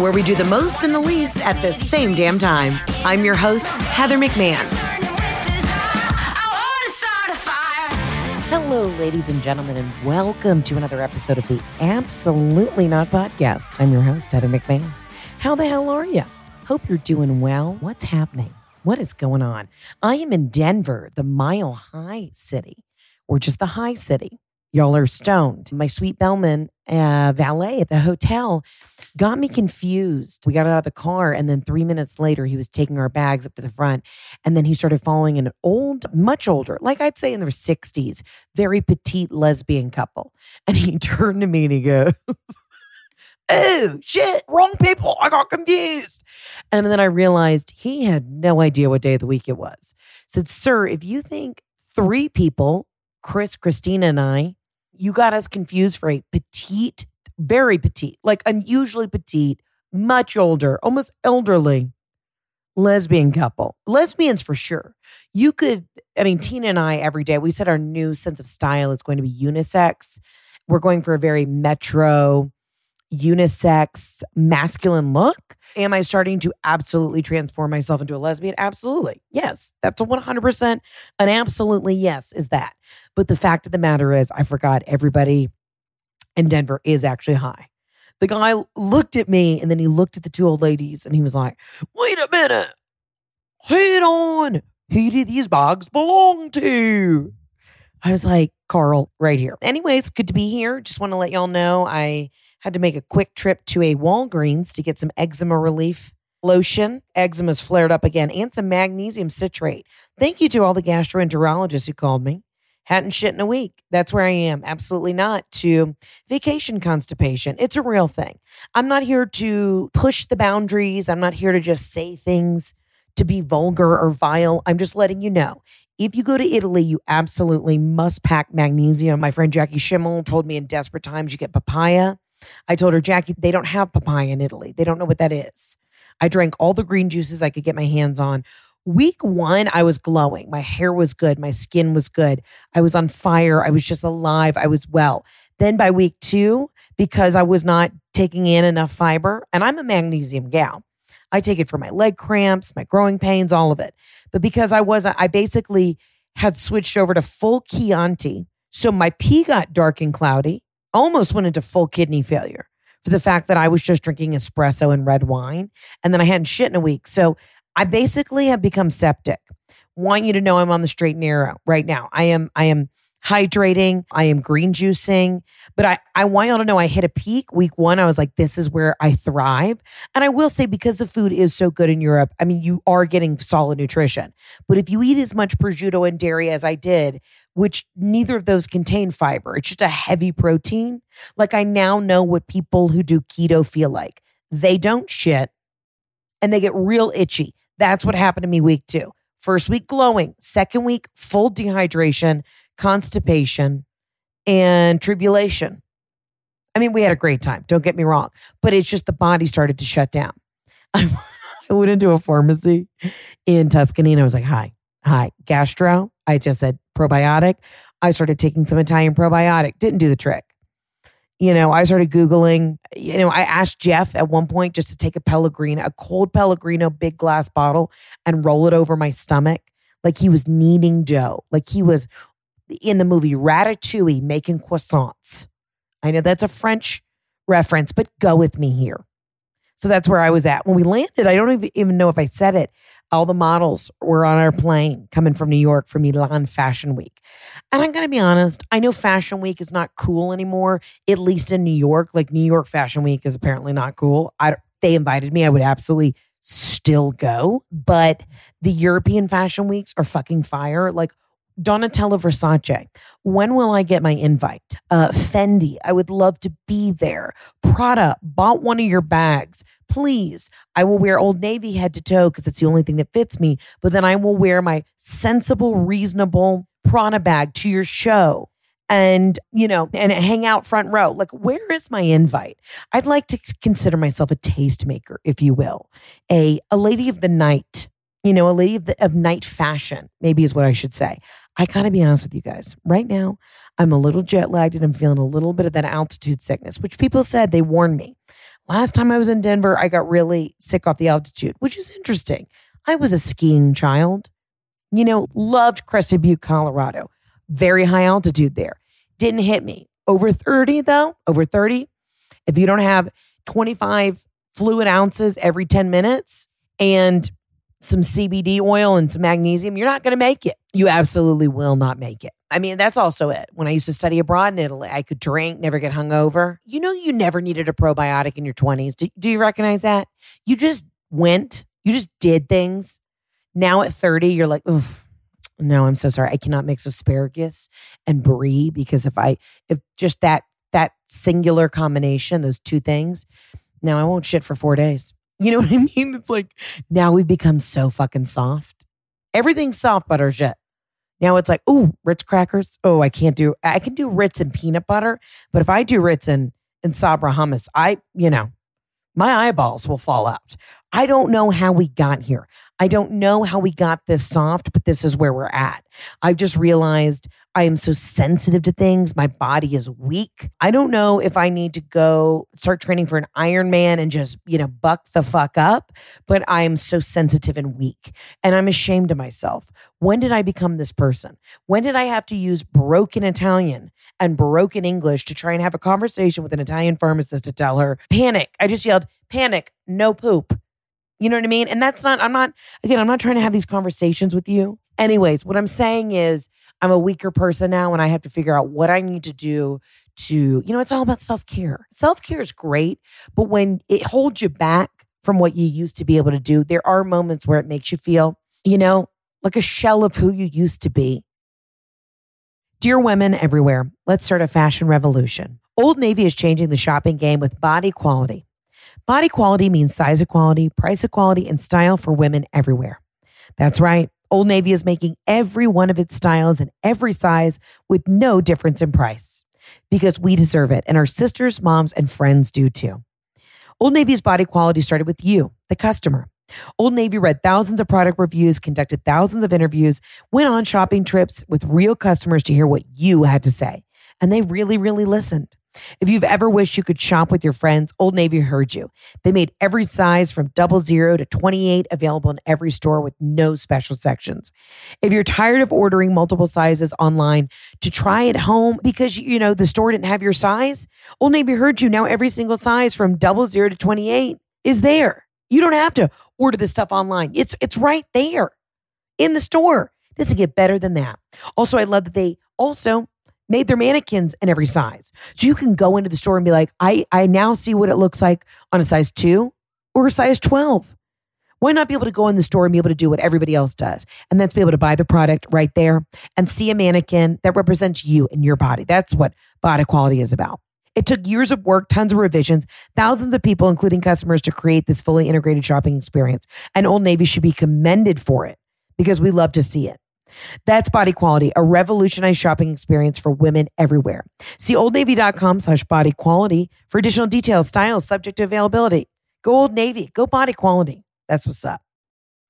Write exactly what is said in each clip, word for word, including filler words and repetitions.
where we do the most and the least at the same damn time. I'm your host, Heather McMahon. Hello, ladies and gentlemen, and welcome to another episode of the Absolutely Not Podcast. I'm your host, Heather McMahon. How the hell are you? Hope you're doing well. What's happening? What is going on? I am in Denver, the Mile High City, or just the High City. Y'all are stoned. My sweet bellman uh, valet at the hotel got me confused. We got out of the car, and then three minutes later, he was taking our bags up to the front. And then he started following an old, much older, like I'd say in their sixties, very petite lesbian couple. And he turned to me and he goes, "Oh, shit, wrong people. I got confused." And then I realized he had no idea what day of the week it was. I said, "Sir, if you think three people, Chris, Christina, and I, you got us confused for a petite, very petite, like unusually petite, much older, almost elderly lesbian couple. Lesbians for sure. You could, I mean, Tina and I every day, we said our new sense of style is going to be unisex. We're going for a very metro, unisex, masculine look. Am I starting to absolutely transform myself into a lesbian? Absolutely. Yes. That's a one hundred percent. An absolutely yes is that. But the fact of the matter is, I forgot everybody in Denver is actually high. The guy looked at me and then he looked at the two old ladies and he was like, "Wait a minute. Hold on. Who do these bags belong to?" I was like, "Carl, right here." Anyways, good to be here. Just want to let y'all know I had to make a quick trip to a Walgreens to get some eczema relief lotion. Eczema's flared up again, and some magnesium citrate. Thank you to all the gastroenterologists who called me. Hadn't shit in a week. That's where I am. Absolutely not to vacation constipation. It's a real thing. I'm not here to push the boundaries. I'm not here to just say things to be vulgar or vile. I'm just letting you know. If you go to Italy, you absolutely must pack magnesium. My friend Jackie Schimmel told me in desperate times you get papaya. I told her, "Jackie, they don't have papaya in Italy. They don't know what that is." I drank all the green juices I could get my hands on. Week one, I was glowing. My hair was good. My skin was good. I was on fire. I was just alive. I was well. Then by week two, because I was not taking in enough fiber, and I'm a magnesium gal. I take it for my leg cramps, my growing pains, all of it. But because I wasn't, I basically had switched over to full Chianti. So my pee got dark and cloudy. Almost went into full kidney failure for the fact that I was just drinking espresso and red wine. And then I hadn't shit in a week. So I basically have become septic. Want you to know I'm on the straight and narrow right now. I am I am hydrating. I am green juicing. But I, I want y'all to know I hit a peak. Week one, I was like, this is where I thrive. And I will say, because the food is so good in Europe, I mean, you are getting solid nutrition. But if you eat as much prosciutto and dairy as I did, which neither of those contain fiber. It's just a heavy protein. Like, I now know what people who do keto feel like. They don't shit and they get real itchy. That's what happened to me week two. First week glowing, second week full dehydration, constipation, and tribulation. I mean, we had a great time, don't get me wrong, but it's just the body started to shut down. I went into a pharmacy in Tuscany and I was like, "Hi, uh, gastro. I just said probiotic. I started taking some Italian probiotic. Didn't do the trick. You know, I started Googling. You know, I asked Jeff at one point just to take a Pellegrino, a cold Pellegrino big glass bottle and roll it over my stomach. Like he was kneading dough. Like he was in the movie Ratatouille making croissants. I know that's a French reference, but go with me here. So that's where I was at. When we landed, I don't even know if I said it. All the models were on our plane coming from New York for Milan Fashion Week. And I'm going to be honest, I know Fashion Week is not cool anymore, at least in New York. Like New York Fashion Week is apparently not cool. I, they invited me. I would absolutely still go. But the European Fashion Weeks are fucking fire. Like Donatella Versace. When will I get my invite? Uh, Fendi. I would love to be there. Prada. Bought one of your bags. Please, I will wear Old Navy head to toe because it's the only thing that fits me. But then I will wear my sensible, reasonable Prada bag to your show and, you know, and hang out front row. Like, where is my invite? I'd like to consider myself a tastemaker, if you will, a a lady of the night, you know, a lady of, the, of night fashion, maybe is what I should say. I got to be honest with you guys. Right now, I'm a little jet lagged and I'm feeling a little bit of that altitude sickness, which people said they warned me. Last time I was in Denver, I got really sick off the altitude, which is interesting. I was a skiing child, you know, loved Crested Butte, Colorado, very high altitude there. Didn't hit me. Over thirty though, over thirty. If you don't have twenty-five fluid ounces every ten minutes and some C B D oil and some magnesium, you're not going to make it. You absolutely will not make it. I mean, that's also it. When I used to study abroad in Italy, I could drink, never get hungover. You know, you never needed a probiotic in your twenties. Do, do you recognize that? You just went, you just did things. Now at thirty, you're like, oof, no, I'm so sorry. I cannot mix asparagus and brie because if I, if just that, that singular combination, those two things, now I won't shit for four days. You know what I mean? It's like, now we've become so fucking soft. Everything's soft but our shit. Now it's like, ooh, Ritz crackers. Oh, I can't do, I can do Ritz and peanut butter. But if I do Ritz and, and Sabra hummus, I, you know, my eyeballs will fall out. I don't know how we got here. I don't know how we got this soft, but this is where we're at. I've just realized I am so sensitive to things. My body is weak. I don't know if I need to go start training for an Ironman and just, you know, buck the fuck up, but I am so sensitive and weak and I'm ashamed of myself. When did I become this person? When did I have to use broken Italian and broken English to try and have a conversation with an Italian pharmacist to tell her, panic? I just yelled, panic, no poop. You know what I mean? And that's not, I'm not, again, I'm not trying to have these conversations with you. Anyways, what I'm saying is I'm a weaker person now and I have to figure out what I need to do to, you know, it's all about self-care. Self-care is great, but when it holds you back from what you used to be able to do, there are moments where it makes you feel, you know, like a shell of who you used to be. Dear women everywhere, let's start a fashion revolution. Old Navy is changing the shopping game with body quality. Body quality means size equality, price equality, and style for women everywhere. That's right. Old Navy is making every one of its styles and every size with no difference in price because we deserve it and our sisters, moms, and friends do too. Old Navy's body quality started with you, the customer. Old Navy read thousands of product reviews, conducted thousands of interviews, went on shopping trips with real customers to hear what you had to say. And they really, really listened. If you've ever wished you could shop with your friends, Old Navy heard you. They made every size from double zero to twenty-eight available in every store with no special sections. If you're tired of ordering multiple sizes online to try at home because, you know, the store didn't have your size, Old Navy heard you. Now every single size from double zero to twenty-eight is there. You don't have to order this stuff online. It's, it's right there in the store. It doesn't get better than that. Also, I love that they also made their mannequins in every size. So you can go into the store and be like, I, I now see what it looks like on a size two or a size twelve. Why not be able to go in the store and be able to do what everybody else does? And that's be able to buy the product right there and see a mannequin that represents you and your body. That's what body quality is about. It took years of work, tons of revisions, thousands of people, including customers, to create this fully integrated shopping experience. And Old Navy should be commended for it because we love to see it. That's body quality, a revolutionized shopping experience for women everywhere. See oldnavy.com slash body quality for additional details, styles, subject to availability. Go Old Navy. Go body quality. That's what's up.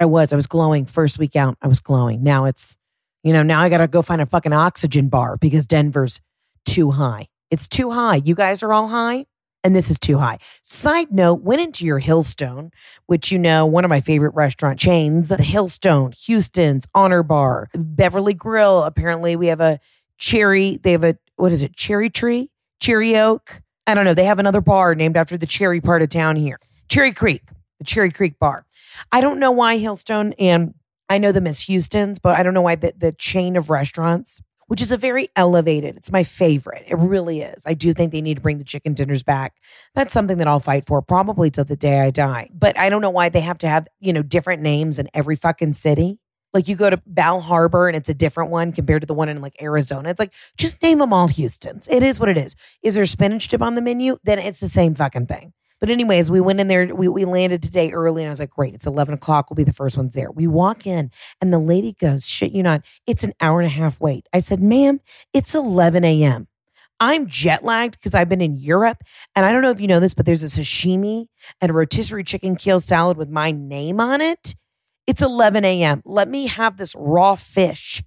I was. I was glowing. First week out, I was glowing. Now it's, you know, now I got to go find a fucking oxygen bar because Denver's too high. It's too high. You guys are all high, and this is too high. Side note, went into your Hillstone, which, you know, one of my favorite restaurant chains, the Hillstone, Houston's, Honor Bar, Beverly Grill. Apparently we have a cherry, they have a, what is it? Cherry tree? Cherry oak? I don't know. They have another bar named after the cherry part of town here. Cherry Creek, the Cherry Creek bar. I don't know why Hillstone, and I know them as Houston's, but I don't know why the, the chain of restaurants, which is a very elevated. It's my favorite. It really is. I do think they need to bring the chicken dinners back. That's something that I'll fight for probably till the day I die. But I don't know why they have to have, you know, different names in every fucking city. Like you go to Bal Harbor and it's a different one compared to the one in like Arizona. It's like, just name them all Houston's. It is what it is. Is there spinach dip on the menu? Then it's the same fucking thing. But anyways, we went in there, we, we landed today early and I was like, great, it's eleven o'clock, we'll be the first ones there. We walk in and the lady goes, shit you not, it's an hour and a half wait. I said, ma'am, it's eleven a.m. I'm jet lagged because I've been in Europe. And I don't know if you know this, but there's a sashimi and a rotisserie chicken kale salad with my name on it. It's eleven a.m. Let me have this raw fish.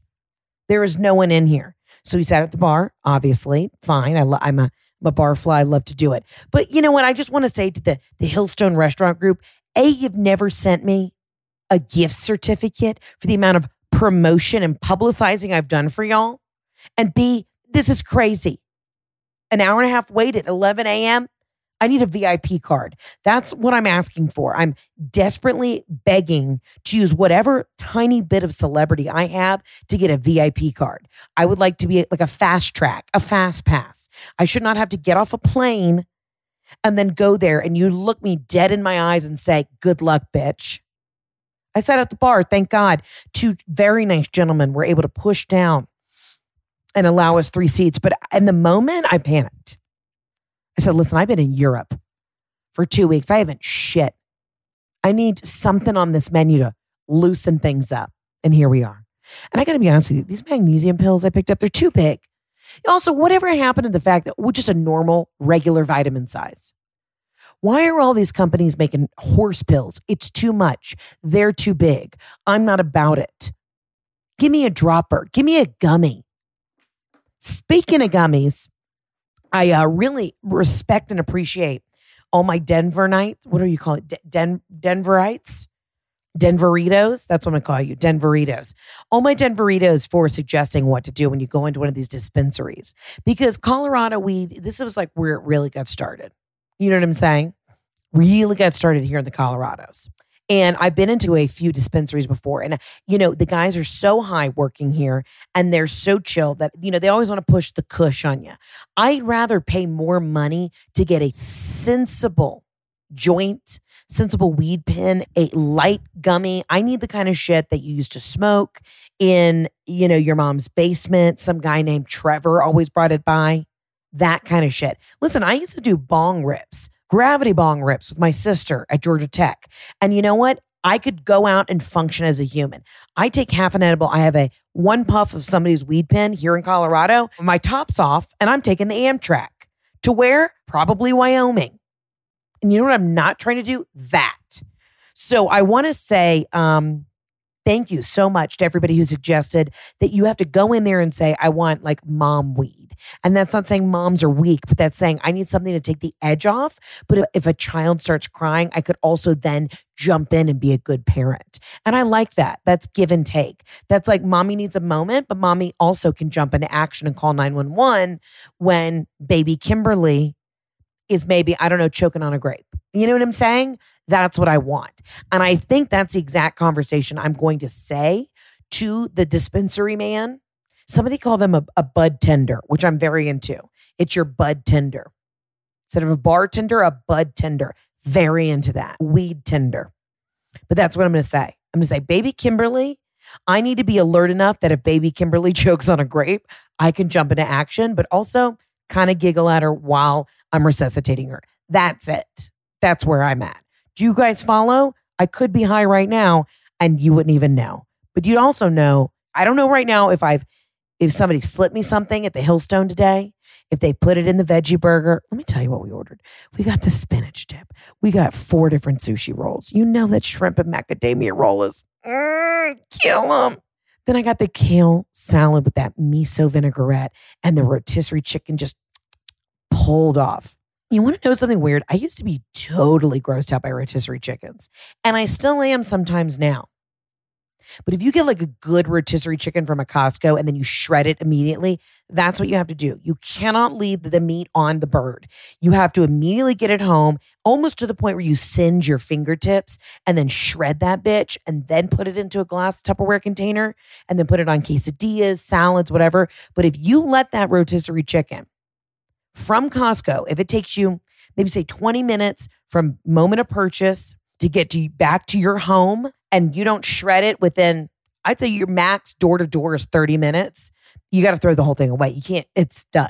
There is no one in here. So we sat at the bar, obviously, fine. I lo- I'm a I'm a barfly, I love to do it. But you know what? I just want to say to the, the Hillstone Restaurant Group, A, you've never sent me a gift certificate for the amount of promotion and publicizing I've done for y'all. And B, this is crazy. An hour and a half wait at eleven a.m. I need a V I P card. That's what I'm asking for. I'm desperately begging to use whatever tiny bit of celebrity I have to get a V I P card. I would like to be like a fast track, a fast pass. I should not have to get off a plane and then go there and you look me dead in my eyes and say, good luck, bitch. I sat at the bar. Thank God. Two very nice gentlemen were able to push down and allow us three seats. But in the moment, I panicked. I said, listen, I've been in Europe for two weeks. I haven't shit. I need something on this menu to loosen things up. And here we are. And I got to be honest with you, these magnesium pills I picked up, they're too big. Also, whatever happened to the fact that we're just a normal, regular vitamin size? Why are all these companies making horse pills? It's too much. They're too big. I'm not about it. Give me a dropper. Give me a gummy. Speaking of gummies, I uh, really respect and appreciate all my Denver nights. What do you call it? De- Den- Denverites? Denveritos? That's what I'm going to call you. Denveritos. All my Denveritos for suggesting what to do when you go into one of these dispensaries. Because Colorado weed, this was like where it really got started. You know what I'm saying? Really got started here in the Colorados. And I've been into a few dispensaries before. And, you know, the guys are so high working here and they're so chill that, you know, they always want to push the kush on you. I'd rather pay more money to get a sensible joint, sensible weed pen, a light gummy. I need the kind of shit that you used to smoke in, you know, your mom's basement. Some guy named Trevor always brought it by. That kind of shit. Listen, I used to do bong rips. Gravity bong rips with my sister at Georgia Tech. And you know what? I could go out and function as a human. I take half an edible. I have a one puff of somebody's weed pen here in Colorado. My top's off and I'm taking the Amtrak to where? Probably Wyoming. And you know what I'm not trying to do? That. So I want to say um, thank you so much to everybody who suggested that you have to go in there and say, I want like mom weed. And that's not saying moms are weak, but that's saying I need something to take the edge off. But if, if a child starts crying, I could also then jump in and be a good parent. And I like that. That's give and take. That's like mommy needs a moment, but mommy also can jump into action and call nine one one when baby Kimberly is maybe, I don't know, choking on a grape. You know what I'm saying? That's what I want. And I think that's the exact conversation I'm going to say to the dispensary man. Somebody call them a, a bud tender, which I'm very into. It's your bud tender. Instead of a bartender, a bud tender. Very into that. Weed tender. But that's what I'm going to say. I'm going to say, baby Kimberly, I need to be alert enough that if baby Kimberly chokes on a grape, I can jump into action, but also kind of giggle at her while I'm resuscitating her. That's it. That's where I'm at. Do you guys follow? I could be high right now and you wouldn't even know. But you'd also know, I don't know right now if I've If somebody slipped me something at the Hillstone today, If they put it in the veggie burger, let me tell you what we ordered. We got the spinach dip. We got four different sushi rolls. You know that shrimp and macadamia roll is, mm, kill them. Then I got the kale salad with that miso vinaigrette and the rotisserie chicken just pulled off. You want to know something weird? I used to be totally grossed out by rotisserie chickens, and I still am sometimes now. But if you get like a good rotisserie chicken from a Costco and then you shred it immediately, that's what you have to do. You cannot leave the meat on the bird. You have to immediately get it home, almost to the point where you singe your fingertips, and then shred that bitch and then put it into a glass Tupperware container and then put it on quesadillas, salads, whatever. But if you let that rotisserie chicken from Costco, if it takes you maybe say twenty minutes from moment of purchase to get to back to your home, and you don't shred it within, I'd say your max door to door is thirty minutes. You got to throw the whole thing away. You can't, it's done.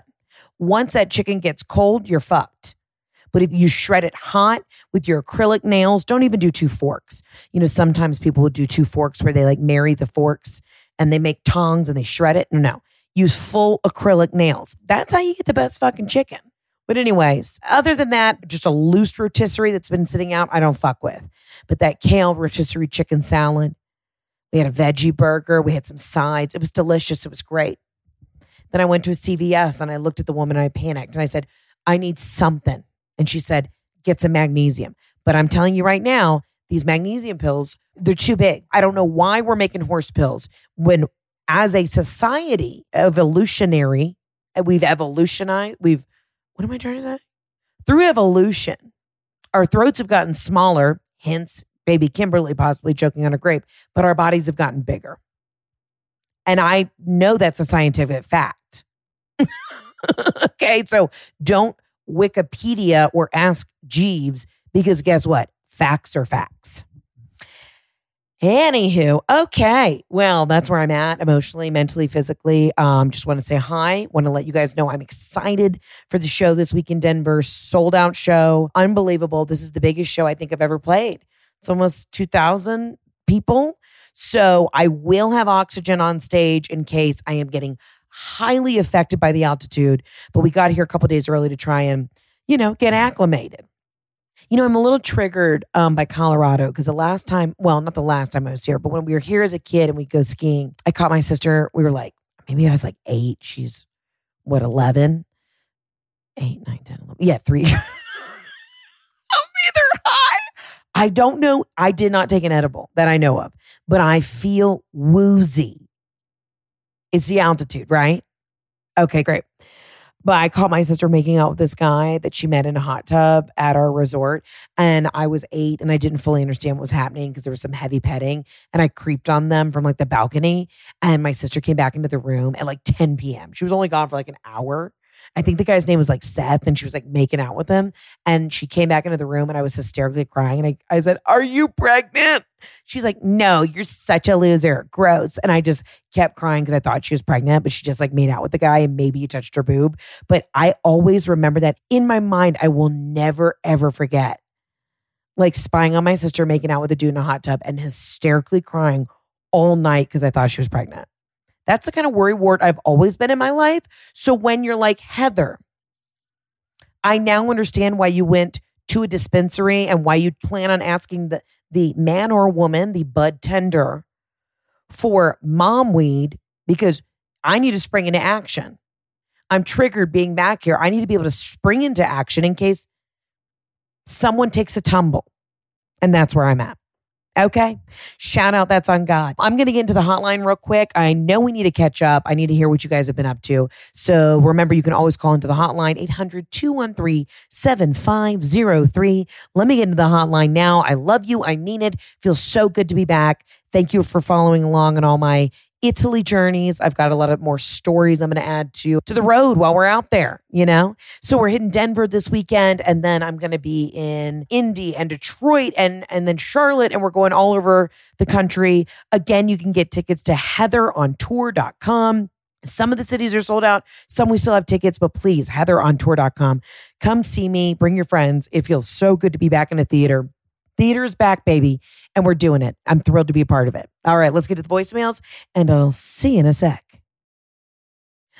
Once that chicken gets cold, you're fucked. But if you shred it hot with your acrylic nails, don't even do two forks. You know, sometimes people will do two forks where they like marry the forks and they make tongs and they shred it. No, no. Use full acrylic nails. That's how you get the best fucking chicken. But anyways, other than that, just a loose rotisserie that's been sitting out, I don't fuck with. But that kale rotisserie chicken salad, we had a veggie burger, we had some sides. It was delicious. It was great. Then I went to a C V S and I looked at the woman and I panicked and I said, I need something. And she said, get some magnesium. But I'm telling you right now, these magnesium pills, they're too big. I don't know why we're making horse pills when as a society, evolutionary, we've evolutionized, we've What am I trying to say? Through evolution, our throats have gotten smaller, hence baby Kimberly possibly choking on a grape, but our bodies have gotten bigger. And I know that's a scientific fact. Okay, so don't Wikipedia or ask Jeeves, because guess what? Facts are facts. Anywho, okay. Well, that's where I'm at emotionally, mentally, physically. Um, just want to say hi. Want to let you guys know I'm excited for the show this week in Denver. Sold out show. Unbelievable. This is the biggest show I think I've ever played. It's almost two thousand people. So I will have oxygen on stage in case I am getting highly affected by the altitude. But we got here a couple days early to try and, you know, get acclimated. You know, I'm a little triggered um, by Colorado because the last time, well, not the last time I was here, but when we were here as a kid and we go skiing, I caught my sister. We were like, maybe I was like eight. She's, what, eleven? Eight, nine, ten, eleven. Yeah, three. I'm either high. I don't know. I did not take an edible that I know of, but I feel woozy. It's the altitude, right? Okay, great. But I caught my sister making out with this guy that she met in a hot tub at our resort. And I was eight and I didn't fully understand what was happening because there was some heavy petting. And I creeped on them from like the balcony. And my sister came back into the room at like ten p.m. She was only gone for like an hour. I think the guy's name was like Seth, and she was like making out with him. And she came back into the room and I was hysterically crying. And I, I said, are you pregnant? She's like, no, you're such a loser. Gross. And I just kept crying because I thought she was pregnant, but she just like made out with the guy and maybe he touched her boob. But I always remember that in my mind. I will never, ever forget like spying on my sister, making out with a dude in a hot tub and hysterically crying all night because I thought she was pregnant. That's the kind of worrywart I've always been in my life. So when you're like, Heather, I now understand why you went to a dispensary and why you plan on asking the, the man or woman, the bud tender, for mom weed, because I need to spring into action. I'm triggered being back here. I need to be able to spring into action in case someone takes a tumble. And that's where I'm at. Okay. Shout out. That's on God. I'm going to get into the hotline real quick. I know we need to catch up. I need to hear what you guys have been up to. So remember, you can always call into the hotline, eight hundred, two one three, seven five zero three. Let me get into the hotline now. I love you. I mean it. Feels so good to be back. Thank you for following along on all my Italy journeys. I've got a lot of more stories I'm going to add to to the road while we're out there, you know? So we're hitting Denver this weekend, and then I'm going to be in Indy and Detroit and, and then Charlotte, and we're going all over the country. Again, you can get tickets to heather on tour dot com. Some of the cities are sold out. Some we still have tickets, but please, heather on tour dot com. Come see me. Bring your friends. It feels so good to be back in a theater. Theater's back, baby, and we're doing it. I'm thrilled to be a part of it. All right, let's get to the voicemails, and I'll see you in a sec.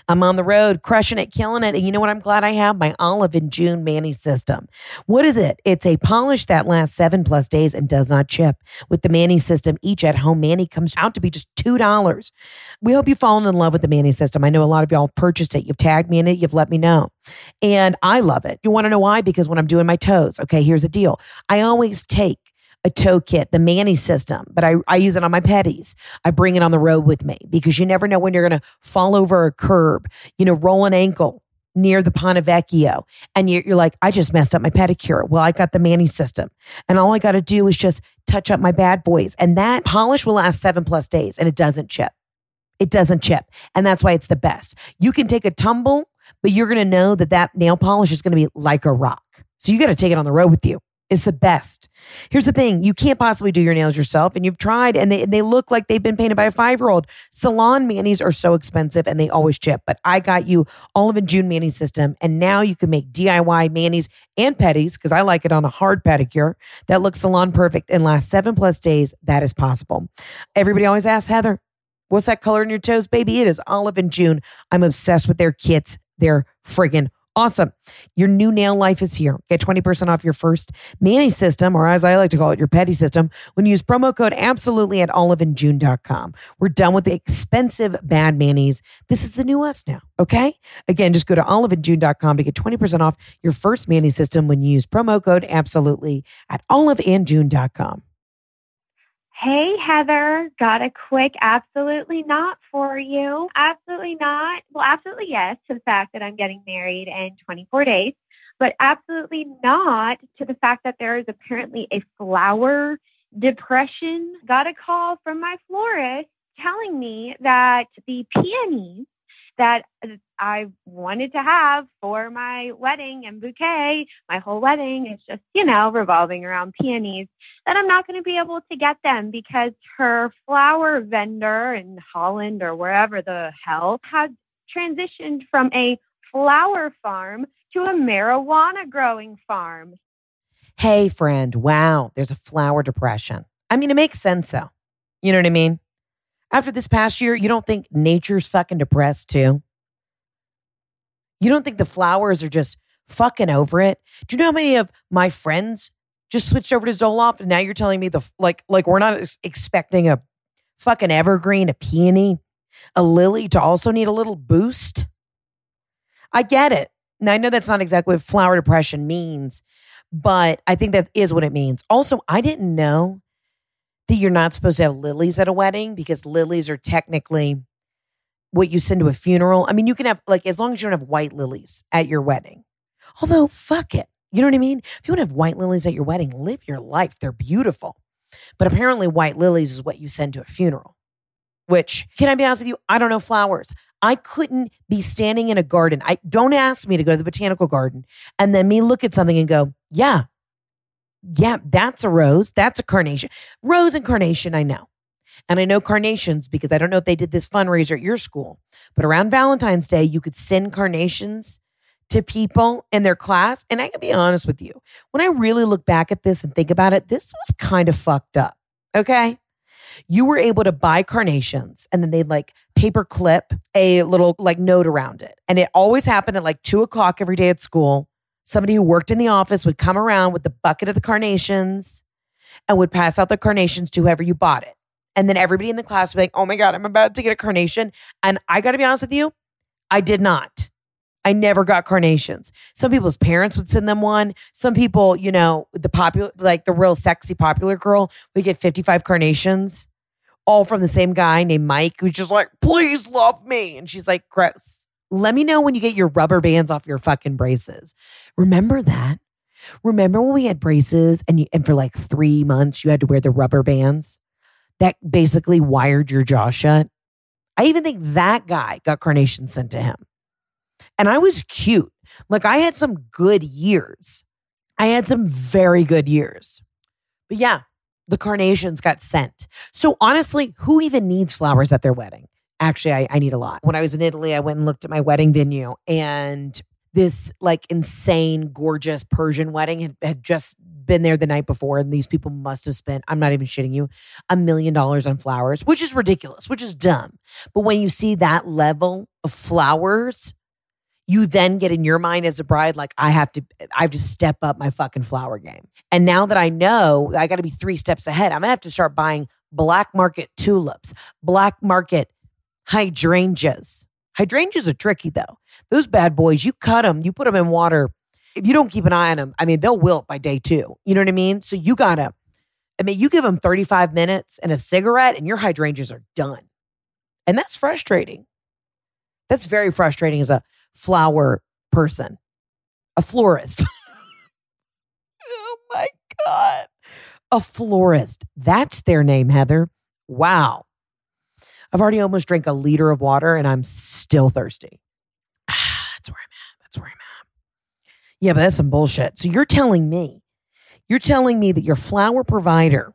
I'm on the road, crushing it, killing it. And you know what? I'm glad I have my Olive and June Manny system. What is it? It's a polish that lasts seven plus days and does not chip. With the Manny system, each at-home Manny comes out to be just two dollars. We hope you've fallen in love with the Manny system. I know a lot of y'all purchased it. You've tagged me in it. You've let me know. And I love it. You want to know why? Because when I'm doing my toes, okay, here's the deal. I always take a toe kit, the Manny system, but I, I use it on my petties. I bring it on the road with me because you never know when you're going to fall over a curb, you know, roll an ankle near the Ponte Vecchio. And you're, you're like, I just messed up my pedicure. Well, I got the Manny system. And all I got to do is just touch up my bad boys. And that polish will last seven plus days and it doesn't chip. It doesn't chip. And that's why it's the best. You can take a tumble, but you're going to know that that nail polish is going to be like a rock. So you got to take it on the road with you. It's the best. Here's the thing. You can't possibly do your nails yourself and you've tried and they, they look like they've been painted by a five-year-old. Salon Manny's are so expensive and they always chip, but I got you Olive and June Manny system and now you can make D I Y Manny's and petties because I like it on a hard pedicure that looks salon perfect and lasts seven plus days. That is possible. Everybody always asks, Heather, what's that color in your toes, baby? It is Olive and June. I'm obsessed with their kits. They're friggin' awesome. Your new nail life is here. Get twenty percent off your first Manny system, or as I like to call it, your petty system, when you use promo code absolutely at olive and june dot com. We're done with the expensive bad Manny's. This is the new us now, okay? Again, just go to olive and june dot com to get twenty percent off your first Manny system when you use promo code absolutely at olive and june dot com. Hey, Heather, got a quick absolutely not for you. Absolutely not. Well, absolutely yes to the fact that I'm getting married in twenty-four days, but absolutely not to the fact that there is apparently a flower depression. Got a call from my florist telling me that the peonies that I wanted to have for my wedding and bouquet, my whole wedding is just, you know, revolving around peonies, that I'm not going to be able to get them because her flower vendor in Holland or wherever the hell has transitioned from a flower farm to a marijuana growing farm. Hey, friend. Wow. There's a flower depression. I mean, it makes sense though. You know what I mean? After this past year, you don't think nature's fucking depressed too? You don't think the flowers are just fucking over it? Do you know how many of my friends just switched over to Zoloft and now you're telling me the like like we're not ex- expecting a fucking evergreen, a peony, a lily to also need a little boost? I get it. Now, I know that's not exactly what flower depression means, but I think that is what it means. Also, I didn't know that you're not supposed to have lilies at a wedding because lilies are technically what you send to a funeral. I mean, you can have, like, as long as you don't have white lilies at your wedding. Although, fuck it. You know what I mean? If you want to have white lilies at your wedding, live your life. They're beautiful. But apparently white lilies is what you send to a funeral, which, can I be honest with you? I don't know flowers. I couldn't be standing in a garden. I don't ask me to go to the botanical garden and then me look at something and go, yeah, Yeah, that's a rose. That's a carnation. Rose and carnation, I know. And I know carnations because I don't know if they did this fundraiser at your school, but around Valentine's Day, you could send carnations to people in their class. And I can be honest with you, when I really look back at this and think about it, this was kind of fucked up, okay? You were able to buy carnations and then they'd like paper clip a little like note around it. And it always happened at like two o'clock every day at school. Somebody who worked in the office would come around with the bucket of the carnations and would pass out the carnations to whoever you bought it. And then everybody in the class would be like, oh my God, I'm about to get a carnation. And I got to be honest with you, I did not. I never got carnations. Some people's parents would send them one. Some people, you know, the popular, like the real sexy popular girl would get fifty-five carnations, all from the same guy named Mike, who's just like, please love me. And she's like, gross. Let me know when you get your rubber bands off your fucking braces. Remember that? Remember when we had braces and you, and for like three months you had to wear the rubber bands that basically wired your jaw shut? I even think that guy got carnations sent to him. And I was cute. Like I had some good years. I had some very good years. But yeah, the carnations got sent. So honestly, who even needs flowers at their wedding? Actually, I, I need a lot. When I was in Italy, I went and looked at my wedding venue and this like insane, gorgeous Persian wedding had, had just been there the night before, and these people must have spent, I'm not even shitting you, a million dollars on flowers, which is ridiculous, which is dumb. But when you see that level of flowers, you then get in your mind as a bride, like, I have to, I have to step up my fucking flower game. And now that I know I got to be three steps ahead, I'm gonna have to start buying black market tulips, black market hydrangeas. Hydrangeas are tricky though. Those bad boys, you cut them, you put them in water. If you don't keep an eye on them, I mean, they'll wilt by day two. You know what I mean? So you gotta, I mean, you give them thirty-five minutes and a cigarette and your hydrangeas are done. And that's frustrating. That's very frustrating as a flower person, a florist. Oh my God. A florist. That's their name, Heather. Wow. I've already almost drank a liter of water and I'm still thirsty. Ah, that's where I'm at. That's where I'm at. Yeah, but that's some bullshit. So you're telling me, you're telling me that your flower provider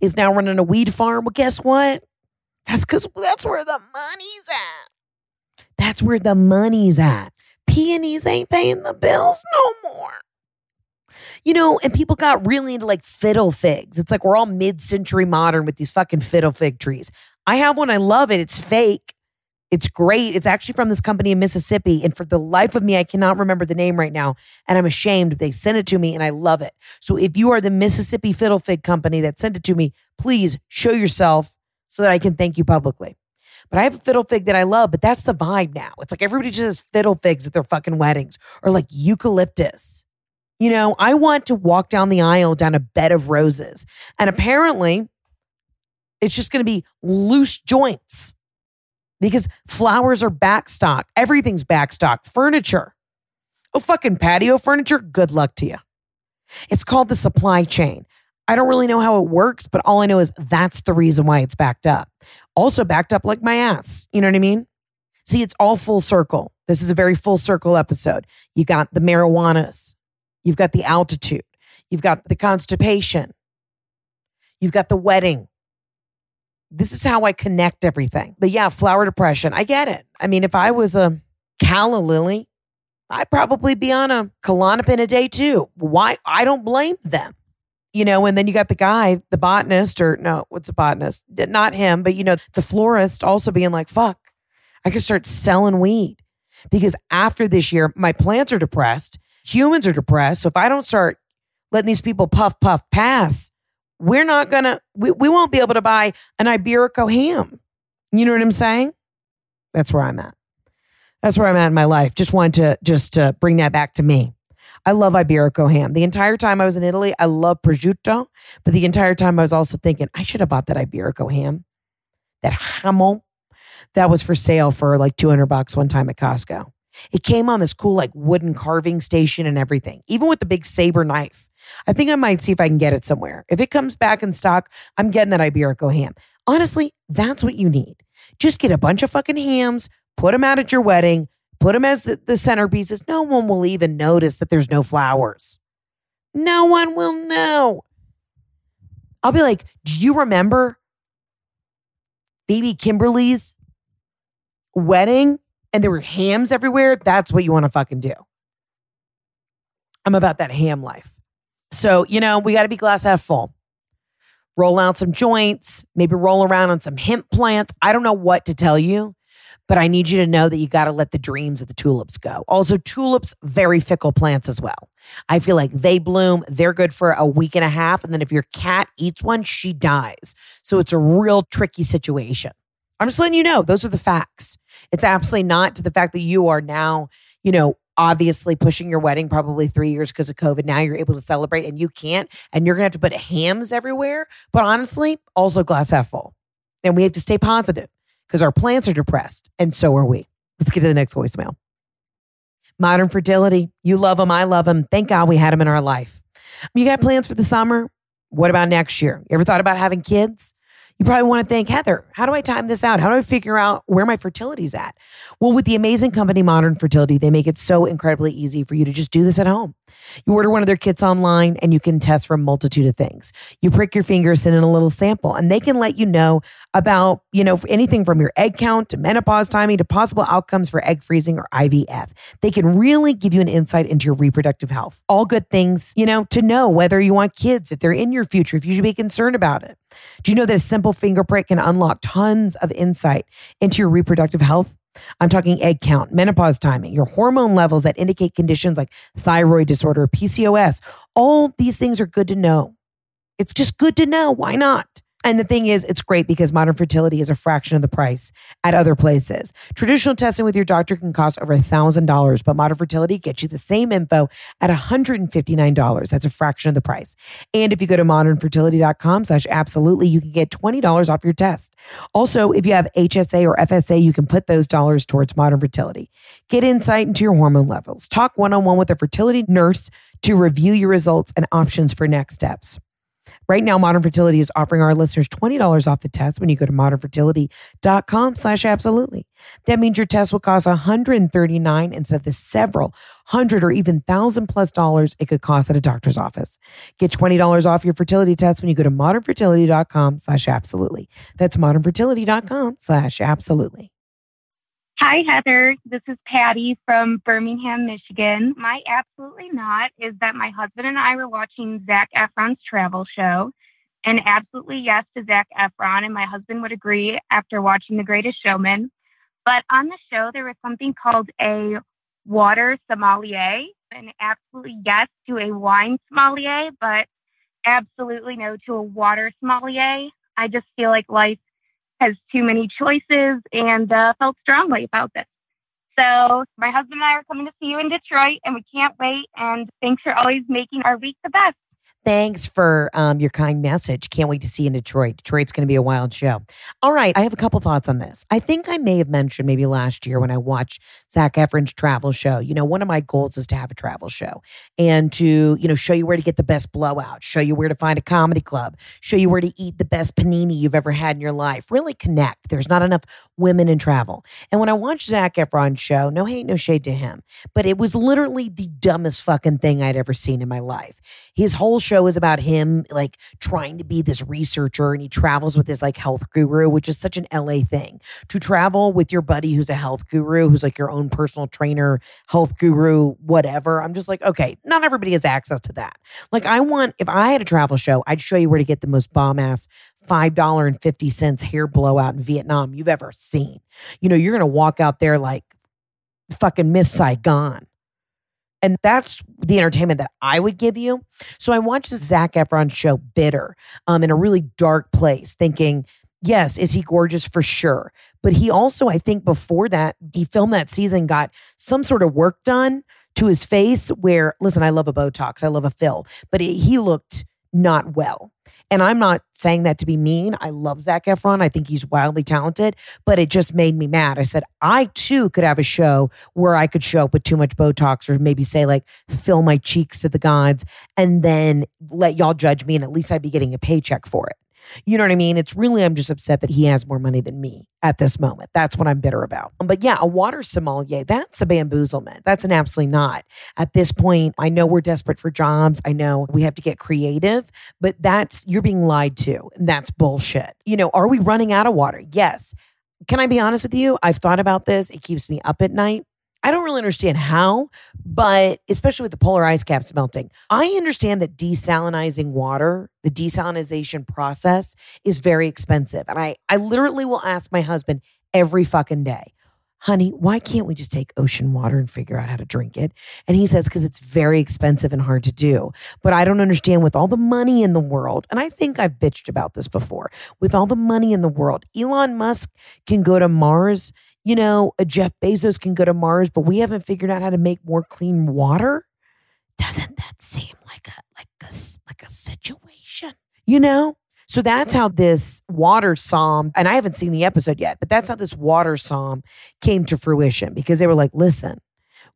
is now running a weed farm. Well, guess what? That's because that's where the money's at. That's where the money's at. Peonies ain't paying the bills no more. You know, and people got really into like fiddle figs. It's like we're all mid-century modern with these fucking fiddle fig trees. I have one. I love it. It's fake. It's great. It's actually from this company in Mississippi. And for the life of me, I cannot remember the name right now. And I'm ashamed. They sent it to me and I love it. So if you are the Mississippi fiddle fig company that sent it to me, please show yourself so that I can thank you publicly. But I have a fiddle fig that I love, but that's the vibe now. It's like everybody just has fiddle figs at their fucking weddings or like eucalyptus. You know, I want to walk down the aisle down a bed of roses. And apparently it's just going to be loose joints because flowers are backstock. Everything's backstock. Furniture. Oh, fucking patio furniture. Good luck to you. It's called the supply chain. I don't really know how it works, but all I know is that's the reason why it's backed up. Also backed up like my ass. You know what I mean? See, it's all full circle. This is a very full circle episode. You got the marijuanas. You've got the altitude. You've got the constipation. You've got the wedding. This is how I connect everything. But yeah, flower depression. I get it. I mean, if I was a calla lily, I'd probably be on a Klonopin a day too. Why? I don't blame them. You know, and then you got the guy, the botanist, or no, what's a botanist? Not him, but you know, the florist also being like, fuck, I could start selling weed because after this year, my plants are depressed. Humans are depressed. So if I don't start letting these people puff, puff, pass, we're not going to, we, we won't be able to buy an Iberico ham. You know what I'm saying? That's where I'm at. That's where I'm at in my life. Just wanted to just uh, bring that back to me. I love Iberico ham. The entire time I was in Italy, I love prosciutto. But the entire time I was also thinking, I should have bought that Iberico ham, that hamo that was for sale for like two hundred bucks one time at Costco. It came on this cool like wooden carving station and everything, even with the big saber knife. I think I might see if I can get it somewhere. If it comes back in stock, I'm getting that Iberico ham. Honestly, that's what you need. Just get a bunch of fucking hams, put them out at your wedding, put them as the, the centerpieces. No one will even notice that there's no flowers. No one will know. I'll be like, do you remember baby Kimberly's wedding? And there were hams everywhere. That's what you want to fucking do. I'm about that ham life. So, you know, we got to be glass half full. Roll out some joints, maybe roll around on some hemp plants. I don't know what to tell you, but I need you to know that you got to let the dreams of the tulips go. Also, tulips, very fickle plants as well. I feel like they bloom. They're good for a week and a half. And then if your cat eats one, she dies. So it's a real tricky situation. I'm just letting you know, those are the facts. It's absolutely not to the fact that you are now, you know, obviously pushing your wedding probably three years because of COVID. Now you're able to celebrate and you can't, and you're going to have to put hams everywhere. But honestly, also glass half full. And we have to stay positive because our plants are depressed and so are we. Let's get to the next voicemail. Modern Fertility. You love them. I love them. Thank God we had them in our life. You got plans for the summer? What about next year? You ever thought about having kids? You probably want to think, Heather, how do I time this out? How do I figure out where my fertility's at? Well, with the amazing company Modern Fertility, they make it so incredibly easy for you to just do this at home. You order one of their kits online and you can test for a multitude of things. You prick your finger, send in a little sample, and they can let you know about, you know, anything from your egg count to menopause timing to possible outcomes for egg freezing or I V F. They can really give you an insight into your reproductive health. All good things, you know, to know whether you want kids, if they're in your future, if you should be concerned about it. Do you know that a simple finger prick can unlock tons of insight into your reproductive health? I'm talking egg count, menopause timing, your hormone levels that indicate conditions like thyroid disorder, P C O S. All these things are good to know. It's just good to know. Why not? And the thing is, it's great because Modern Fertility is a fraction of the price at other places. Traditional testing with your doctor can cost over one thousand dollars, but Modern Fertility gets you the same info at one hundred fifty-nine dollars. That's a fraction of the price. And if you go to modernfertility.com slash absolutely, you can get twenty dollars off your test. Also, if you have H S A or F S A, you can put those dollars towards Modern Fertility. Get insight into your hormone levels. Talk one-on-one with a fertility nurse to review your results and options for next steps. Right now, Modern Fertility is offering our listeners twenty dollars off the test when you go to modernfertility.com slash absolutely. That means your test will cost one hundred thirty-nine dollars instead of the several hundred or even thousand plus dollars it could cost at a doctor's office. Get twenty dollars off your fertility test when you go to modernfertility.com slash absolutely. That's modernfertility.com slash absolutely. Hi, Heather. This is Patty from Birmingham, Michigan. My absolutely not is that my husband and I were watching Zac Efron's travel show, and absolutely yes to Zac Efron, and my husband would agree after watching The Greatest Showman. But on the show, there was something called a water sommelier, and absolutely yes to a wine sommelier, but absolutely no to a water sommelier. I just feel like life has too many choices and uh, felt strongly about this. So my husband and I are coming to see you in Detroit, and we can't wait. And thanks for always making our week the best. Thanks for um, your kind message. Can't wait to see you in Detroit. Detroit's going to be a wild show. All right. I have a couple thoughts on this. I think I may have mentioned maybe last year when I watched Zac Efron's travel show, you know, one of my goals is to have a travel show and to, you know, show you where to get the best blowout, show you where to find a comedy club, show you where to eat the best panini you've ever had in your life. Really connect. There's not enough women in travel. And when I watched Zac Efron's show, no hate, no shade to him, but it was literally the dumbest fucking thing I'd ever seen in my life. His whole show is about him like trying to be this researcher, and he travels with this like health guru, which is such an L A thing to travel with your buddy who's a health guru, who's like your own personal trainer, health guru, whatever. I'm just like, okay, not everybody has access to that. Like I want, if I had a travel show, I'd show you where to get the most bomb ass five dollars and fifty cents hair blowout in Vietnam you've ever seen. You know, you're going to walk out there like fucking Miss Saigon. And that's the entertainment that I would give you. So I watched the Zac Efron show bitter um, in a really dark place thinking, yes, is he gorgeous? For sure. But he also, I think before that, he filmed that season, got some sort of work done to his face where, listen, I love a Botox. I love a fill. But it, he looked not well. And I'm not saying that to be mean. I love Zac Efron. I think he's wildly talented, but it just made me mad. I said, I too could have a show where I could show up with too much Botox or maybe say like, fill my cheeks to the gods and then let y'all judge me. And at least I'd be getting a paycheck for it. You know what I mean? It's really, I'm just upset that he has more money than me at this moment. That's what I'm bitter about. But yeah, a water sommelier, that's a bamboozlement. That's an absolutely not. At this point, I know we're desperate for jobs. I know we have to get creative, but that's, you're being lied to. And that's bullshit. You know, are we running out of water? Yes. Can I be honest with you? I've thought about this. It keeps me up at night. I don't really understand how, but especially with the polar ice caps melting, I understand that desalinizing water, the desalinization process is very expensive. And I, I literally will ask my husband every fucking day, honey, why can't we just take ocean water and figure out how to drink it? And he says, because it's very expensive and hard to do. But I don't understand with all the money in the world, and I think I've bitched about this before, with all the money in the world, Elon Musk can go to Mars. You know, Jeff Bezos can go to Mars, but we haven't figured out how to make more clean water. Doesn't that seem like a like a, like a situation? You know? So that's how this water psalm, and I haven't seen the episode yet, but that's how this water psalm came to fruition because they were like, listen,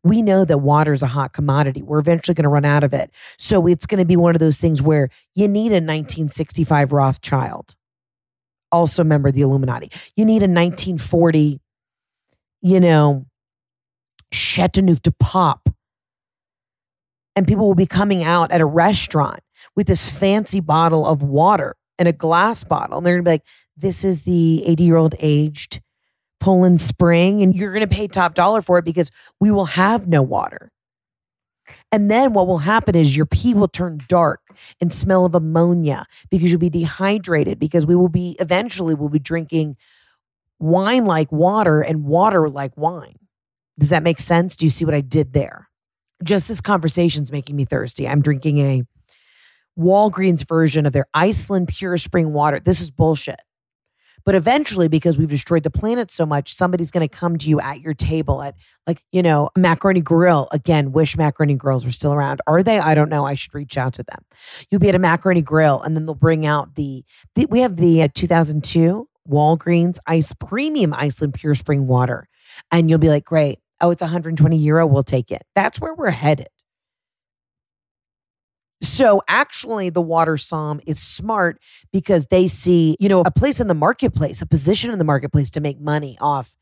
we know that water is a hot commodity. We're eventually going to run out of it. So it's going to be one of those things where you need a nineteen sixty-five Rothschild. Also member of the Illuminati. You need a nineteen forty... you know, Chateauneuf de Pop and people will be coming out at a restaurant with this fancy bottle of water and a glass bottle. And they're going to be like, this is the eighty-year-old aged Poland Spring, and you're going to pay top dollar for it because we will have no water. And then what will happen is your pee will turn dark and smell of ammonia because you'll be dehydrated, because we will be, eventually we'll be drinking wine like water and water like wine. Does that make sense? Do you see what I did there? Just this conversation's making me thirsty. I'm drinking a Walgreens version of their Iceland pure spring water. This is bullshit. But eventually, because we've destroyed the planet so much, somebody's going to come to you at your table at, like, you know, Macaroni Grill. Again, wish Macaroni Grills were still around. Are they? I don't know. I should reach out to them. You'll be at a Macaroni Grill, and then they'll bring out the, the we have the uh, two thousand two Walgreens Ice Premium Iceland Pure Spring Water. And you'll be like, great. Oh, it's one hundred twenty euro. We'll take it. That's where we're headed. So actually the water psalm is smart because they see, you know, a place in the marketplace, a position in the marketplace to make money off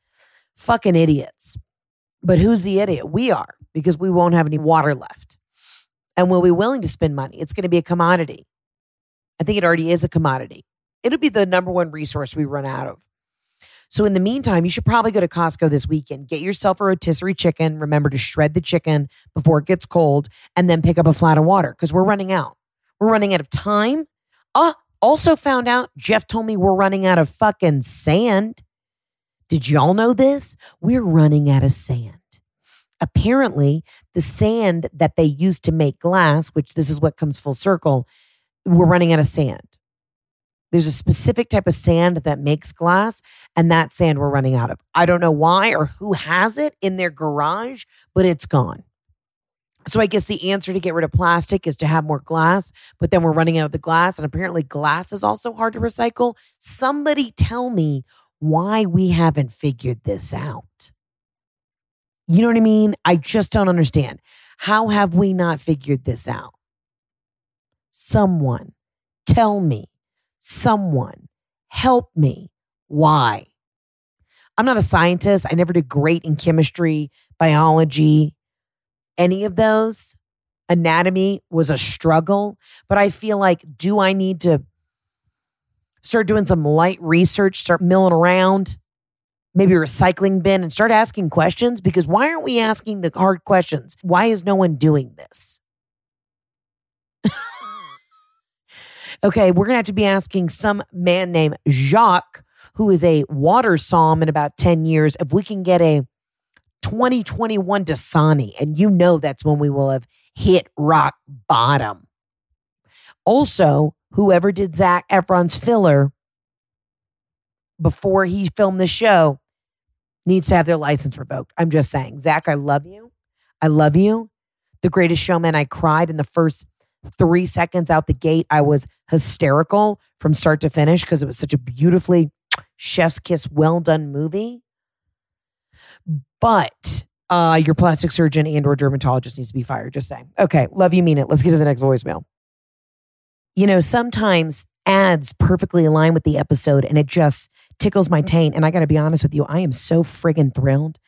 fucking idiots. But who's the idiot? We are, because we won't have any water left. And we'll be willing to spend money. It's going to be a commodity. I think it already is a commodity. It'll be the number one resource we run out of. So in the meantime, you should probably go to Costco this weekend. Get yourself a rotisserie chicken. Remember to shred the chicken before it gets cold, and then pick up a flat of water because we're running out. We're running out of time. Uh, also found out, Jeff told me we're running out of fucking sand. Did y'all know this? We're running out of sand. Apparently, the sand that they used to make glass, which this is what comes full circle, we're running out of sand. There's a specific type of sand that makes glass, and that sand we're running out of. I don't know why or who has it in their garage, but it's gone. So I guess the answer to get rid of plastic is to have more glass, but then we're running out of the glass, and apparently glass is also hard to recycle. Somebody tell me why we haven't figured this out. You know what I mean? I just don't understand. How have we not figured this out? Someone tell me. Someone help me. Why? I'm not a scientist. I never did great in chemistry, biology, any of those. Anatomy was a struggle. But I feel like, do I need to start doing some light research, start milling around, maybe a recycling bin, and start asking questions? Because why aren't we asking the hard questions? Why is no one doing this? Okay, we're going to have to be asking some man named Jacques, who is a water psalm in about ten years, if we can get a twenty twenty-one Dasani. And you know that's when we will have hit rock bottom. Also, whoever did Zac Efron's filler before he filmed the show needs to have their license revoked. I'm just saying. Zac, I love you. I love you. The Greatest Showman, I cried in the first three seconds out the gate. I was hysterical from start to finish because it was such a beautifully chef's kiss, well done movie. But uh, your plastic surgeon and or dermatologist needs to be fired. Just saying. Okay. Love you, mean it. Let's get to the next voicemail. You know, sometimes ads perfectly align with the episode and it just tickles my taint. And I got to be honest with you, I am so friggin' thrilled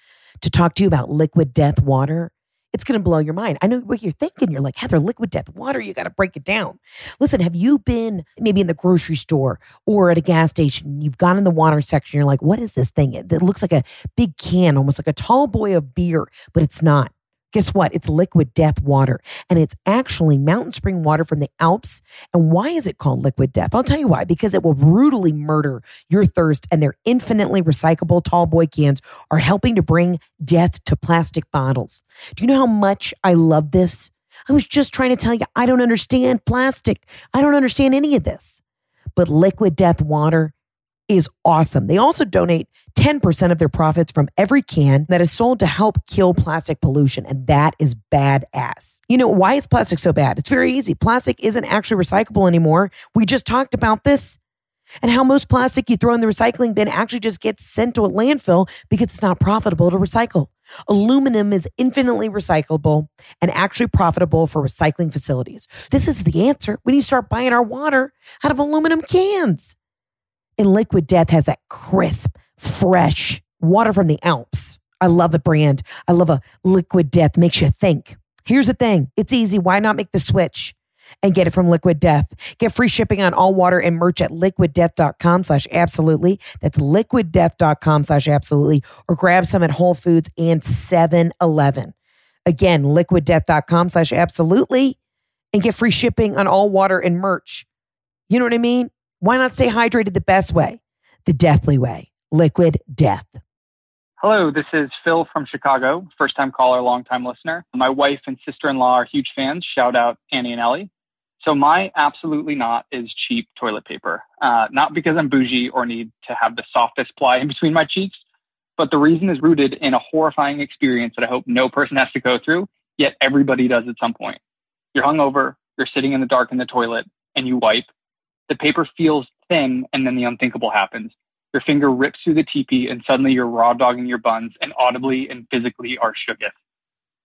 to talk to you about Liquid Death Water. It's going to blow your mind. I know what you're thinking. You're like, Heather, Liquid Death Water, you got to break it down. Listen, have you been maybe in the grocery store or at a gas station? You've gone in the water section. You're like, what is this thing? It looks like a big can, almost like a tall boy of beer, but it's not. Guess what? It's Liquid Death Water. And it's actually mountain spring water from the Alps. And why is it called Liquid Death? I'll tell you why. Because it will brutally murder your thirst, and their infinitely recyclable tall boy cans are helping to bring death to plastic bottles. Do you know how much I love this? I was just trying to tell you, I don't understand plastic. I don't understand any of this. But Liquid Death Water is awesome. They also donate ten percent of their profits from every can that is sold to help kill plastic pollution. And that is badass. You know, why is plastic so bad? It's very easy. Plastic isn't actually recyclable anymore. We just talked about this and how most plastic you throw in the recycling bin actually just gets sent to a landfill because it's not profitable to recycle. Aluminum is infinitely recyclable and actually profitable for recycling facilities. This is the answer. We need to start buying our water out of aluminum cans. And Liquid Death has that crisp, fresh water from the Alps. I love the brand. I love a Liquid Death. Makes you think. Here's the thing. It's easy. Why not make the switch and get it from Liquid Death? Get free shipping on all water and merch at liquid death dot com slash absolutely. That's liquid death dot com slash absolutely. Or grab some at Whole Foods and seven eleven. Again, liquid death dot com slash absolutely. And get free shipping on all water and merch. You know what I mean? Why not stay hydrated the best way? The deathly way. Liquid Death. Hello, this is Phil from Chicago. First time caller, long time listener. My wife and sister-in-law are huge fans. Shout out Annie and Ellie. So my absolutely not is cheap toilet paper. Uh, not because I'm bougie or need to have the softest ply in between my cheeks, but the reason is rooted in a horrifying experience that I hope no person has to go through, yet everybody does at some point. You're hungover, you're sitting in the dark in the toilet, and you wipe. The paper feels thin, and then the unthinkable happens. Your finger rips through the teepee, and suddenly you're raw dogging your buns and audibly and physically are shooketh.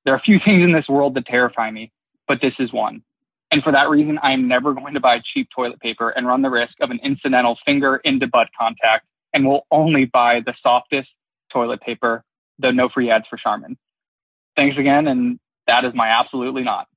There are a few things in this world that terrify me, but this is one. And for that reason, I am never going to buy cheap toilet paper and run the risk of an incidental finger into butt contact, and will only buy the softest toilet paper, though no free ads for Charmin. Thanks again, and that is my absolutely not.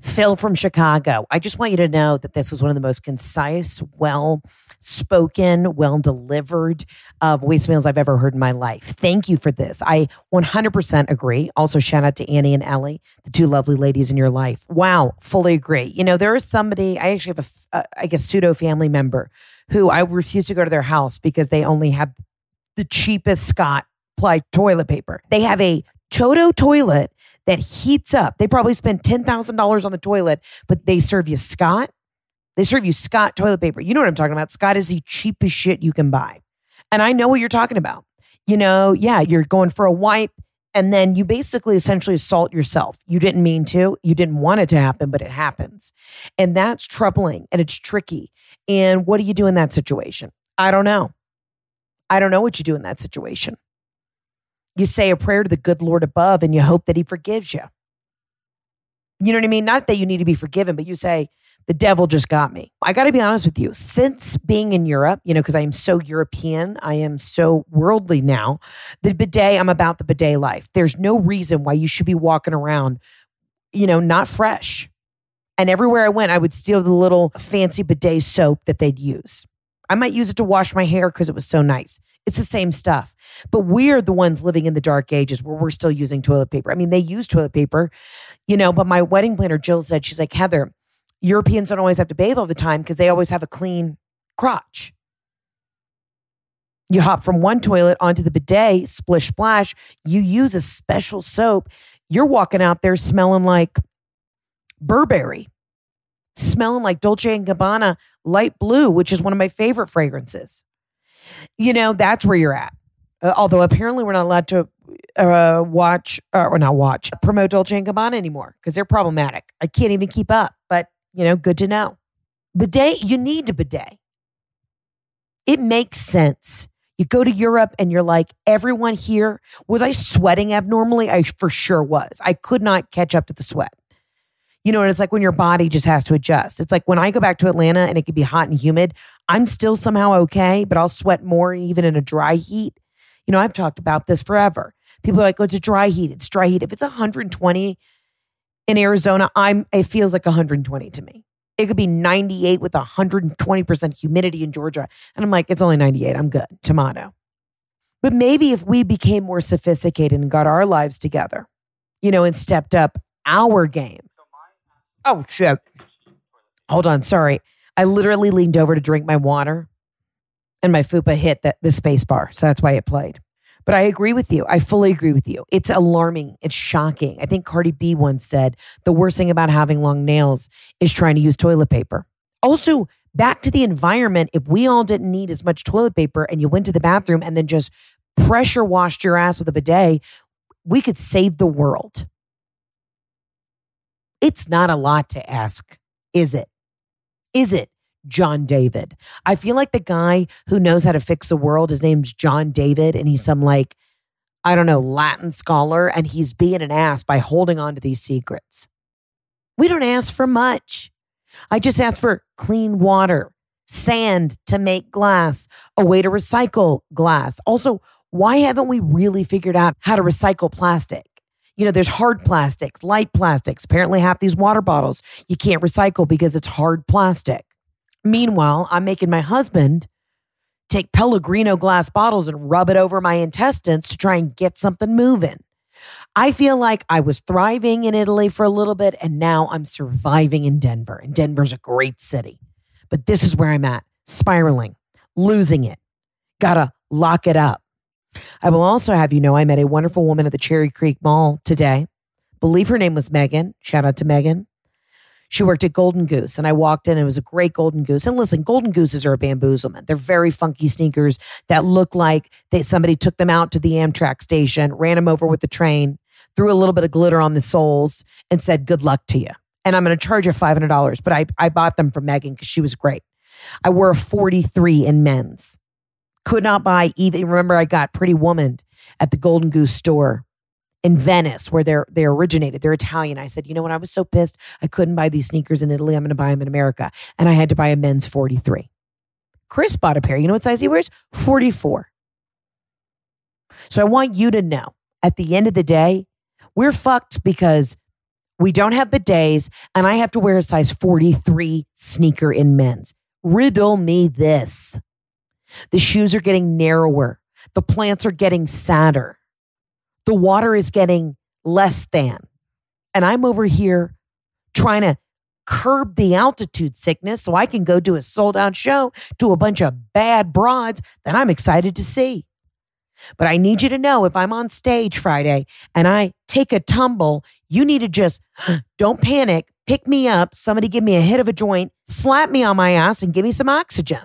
Phil from Chicago. I just want you to know that this was one of the most concise, well-spoken, well-delivered uh, voicemails I've ever heard in my life. Thank you for this. I one hundred percent agree. Also, shout out to Annie and Ellie, the two lovely ladies in your life. Wow, fully agree. You know, there is somebody, I actually have a, uh, I guess, pseudo family member who I refuse to go to their house because they only have the cheapest Scott ply toilet paper. They have a Toto toilet that heats up. They probably spend ten thousand dollars on the toilet, but they serve you Scott. They serve you Scott toilet paper. You know what I'm talking about. Scott is the cheapest shit you can buy. And I know what you're talking about. You know, yeah, you're going for a wipe and then you basically essentially assault yourself. You didn't mean to. You didn't want it to happen, but it happens. And that's troubling and it's tricky. And what do you do in that situation? I don't know. I don't know what you do in that situation. You say a prayer to the good Lord above and you hope that he forgives you. You know what I mean? Not that you need to be forgiven, but you say, the devil just got me. I got to be honest with you. Since being in Europe, you know, because I am so European, I am so worldly now, the bidet, I'm about the bidet life. There's no reason why you should be walking around, you know, not fresh. And everywhere I went, I would steal the little fancy bidet soap that they'd use. I might use it to wash my hair because it was so nice. It's the same stuff. But we're the ones living in the dark ages where we're still using toilet paper. I mean, they use toilet paper, you know, but my wedding planner, Jill, said, she's like, Heather, Europeans don't always have to bathe all the time because they always have a clean crotch. You hop from one toilet onto the bidet, splish, splash. You use a special soap. You're walking out there smelling like Burberry, smelling like Dolce and Gabbana Light Blue, which is one of my favorite fragrances. You know, that's where you're at. Uh, although apparently we're not allowed to uh, watch, uh, or not watch, promote Dolce and Gabbana anymore because they're problematic. I can't even keep up, but, you know, good to know. Bidet, you need to bidet. It makes sense. You go to Europe and you're like, everyone here, was I sweating abnormally? I for sure was. I could not catch up to the sweat. You know, and it's like when your body just has to adjust. It's like when I go back to Atlanta and it could be hot and humid, I'm still somehow okay, but I'll sweat more even in a dry heat. You know, I've talked about this forever. People are like, oh, it's a dry heat. It's dry heat. If it's one hundred twenty in Arizona, I'm. It feels like one hundred twenty to me. It could be ninety-eight with one hundred twenty percent humidity in Georgia. And I'm like, it's only ninety-eight. I'm good. Tomato. But maybe if we became more sophisticated and got our lives together, you know, and stepped up our game. Oh, shit. Hold on. Sorry. I literally leaned over to drink my water and my fupa hit the, the space bar. So that's why it played. But I agree with you. I fully agree with you. It's alarming. It's shocking. I think Cardi B once said, the worst thing about having long nails is trying to use toilet paper. Also, back to the environment. If we all didn't need as much toilet paper and you went to the bathroom and then just pressure washed your ass with a bidet, we could save the world. It's not a lot to ask, is it? Is it John David? I feel like the guy who knows how to fix the world, his name's John David, and he's some like, I don't know, Latin scholar, and he's being an ass by holding on to these secrets. We don't ask for much. I just ask for clean water, sand to make glass, a way to recycle glass. Also, why haven't we really figured out how to recycle plastic? You know, there's hard plastics, light plastics. Apparently half these water bottles you can't recycle because it's hard plastic. Meanwhile, I'm making my husband take Pellegrino glass bottles and rub it over my intestines to try and get something moving. I feel like I was thriving in Italy for a little bit, and now I'm surviving in Denver. And Denver's a great city. But this is where I'm at, spiraling, losing it. Gotta lock it up. I will also have you know I met a wonderful woman at the Cherry Creek Mall today. I believe her name was Megan. Shout out to Megan. She worked at Golden Goose, and I walked in, and it was a great Golden Goose. And listen, Golden Gooses are a bamboozlement. They're very funky sneakers that look like they, somebody took them out to the Amtrak station, ran them over with the train, threw a little bit of glitter on the soles, and said, good luck to you. And I'm going to charge you five hundred dollars, but I, I bought them from Megan because she was great. I wore a forty-three in men's. Could not buy even, remember I got Pretty Woman at the Golden Goose store in Venice, where they're, they originated. They're Italian. I said, you know what? I was so pissed. I couldn't buy these sneakers in Italy. I'm going to buy them in America. And I had to buy a men's forty-three. Chris bought a pair. You know what size he wears? forty-four. So I want you to know, at the end of the day, we're fucked because we don't have bidets and I have to wear a size forty-three sneaker in men's. Riddle me this. The shoes are getting narrower. The plants are getting sadder. The water is getting less than. And I'm over here trying to curb the altitude sickness so I can go do a sold-out show to a bunch of bad broads that I'm excited to see. But I need you to know, if I'm on stage Friday and I take a tumble, you need to just don't panic, pick me up, somebody give me a hit of a joint, slap me on my ass and give me some oxygen.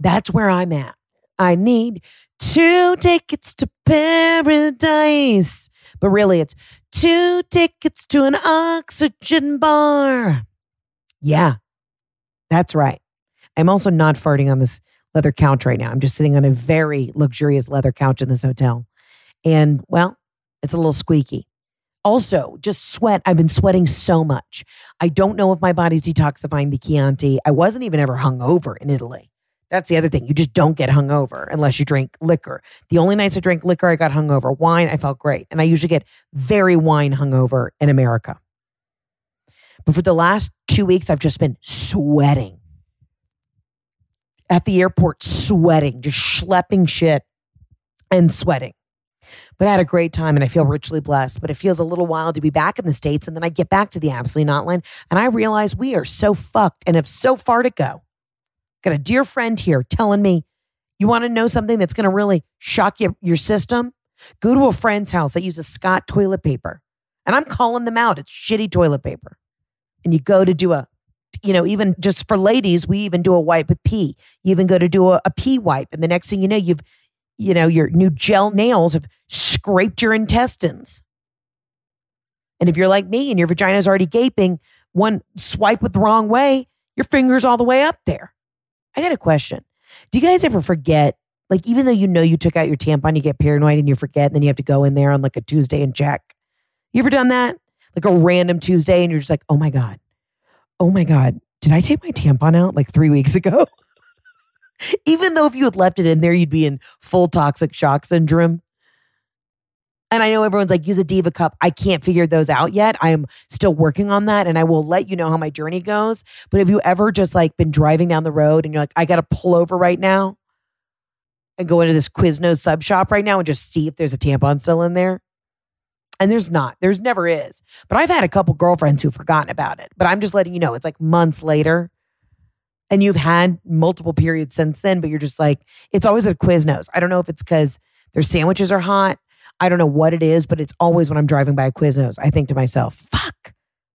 That's where I'm at. I need two tickets to paradise. But really, it's two tickets to an oxygen bar. Yeah, that's right. I'm also not farting on this leather couch right now. I'm just sitting on a very luxurious leather couch in this hotel. And, well, it's a little squeaky. Also, just sweat. I've been sweating so much. I don't know if my body's detoxifying the Chianti. I wasn't even ever hungover in Italy. That's the other thing. You just don't get hungover unless you drink liquor. The only nights I drank liquor, I got hungover. Wine, I felt great. And I usually get very wine hungover in America. But for the last two weeks, I've just been sweating. At the airport, sweating, just schlepping shit and sweating. But I had a great time and I feel richly blessed. But it feels a little wild to be back in the States. And then I get back to the Absolutely Not line and I realize we are so fucked and have so far to go. Got a dear friend here telling me, you want to know something that's going to really shock you, your system? Go to a friend's house that uses Scott toilet paper. And I'm calling them out. It's shitty toilet paper. And you go to do a, you know, even just for ladies, we even do a wipe with pee. You even go to do a, a pee wipe. And the next thing you know, you've, you know, your new gel nails have scraped your intestines. And if you're like me and your vagina is already gaping, one swipe with the wrong way, your finger's all the way up there. I got a question. Do you guys ever forget, like even though you know you took out your tampon, you get paranoid and you forget, and then you have to go in there on like a Tuesday and check? You ever done that? Like a random Tuesday and you're just like, oh my God. Oh my God. Did I take my tampon out like three weeks ago? Even though if you had left it in there, you'd be in full toxic shock syndrome. And I know everyone's like, use a diva cup. I can't figure those out yet. I am still working on that. And I will let you know how my journey goes. But have you ever just like been driving down the road and you're like, I got to pull over right now and go into this Quiznos sub shop right now and just see if there's a tampon still in there? And there's not. There's never is. But I've had a couple girlfriends who've forgotten about it. But I'm just letting you know, it's like months later. And you've had multiple periods since then, but you're just like, it's always at Quiznos. I don't know if it's because their sandwiches are hot. I don't know what it is, but it's always when I'm driving by a Quiznos, I think to myself, fuck,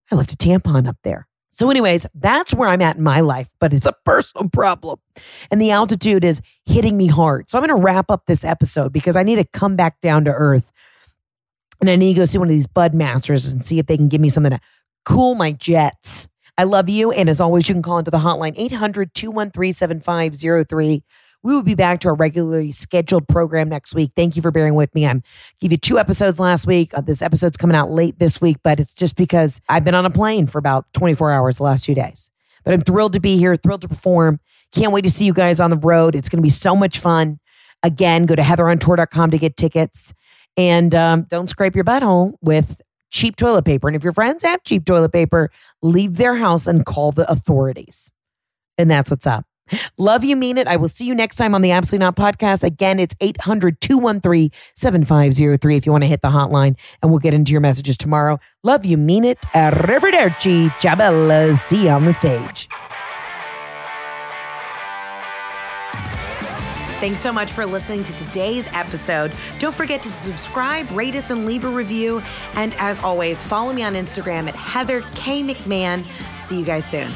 I left a tampon up there. So anyways, that's where I'm at in my life, but it's a personal problem. And the altitude is hitting me hard. So I'm going to wrap up this episode because I need to come back down to earth. And I need to go see one of these bud masters and see if they can give me something to cool my jets. I love you. And as always, you can call into the hotline, eight hundred, two one three, seven five zero three. We will be back to our regularly scheduled program next week. Thank you for bearing with me. I gave you two episodes last week. Uh, this episode's coming out late this week, but it's just because I've been on a plane for about twenty-four hours the last two days. But I'm thrilled to be here, thrilled to perform. Can't wait to see you guys on the road. It's going to be so much fun. Again, go to heather on tour dot com to get tickets. And um, don't scrape your butthole with cheap toilet paper. And if your friends have cheap toilet paper, leave their house and call the authorities. And that's what's up. Love you, mean it. I will see you next time on the Absolutely Not Podcast. Again, it's eight hundred, two one three, seven five zero three if you want to hit the hotline, and we'll get into your messages tomorrow. Love you, mean it. Arrivederci. Ciao, bellas. See you on the stage. Thanks so much for listening to today's episode. Don't forget to subscribe, rate us, and leave a review. And as always, follow me on Instagram at Heather K. McMahon. See you guys soon.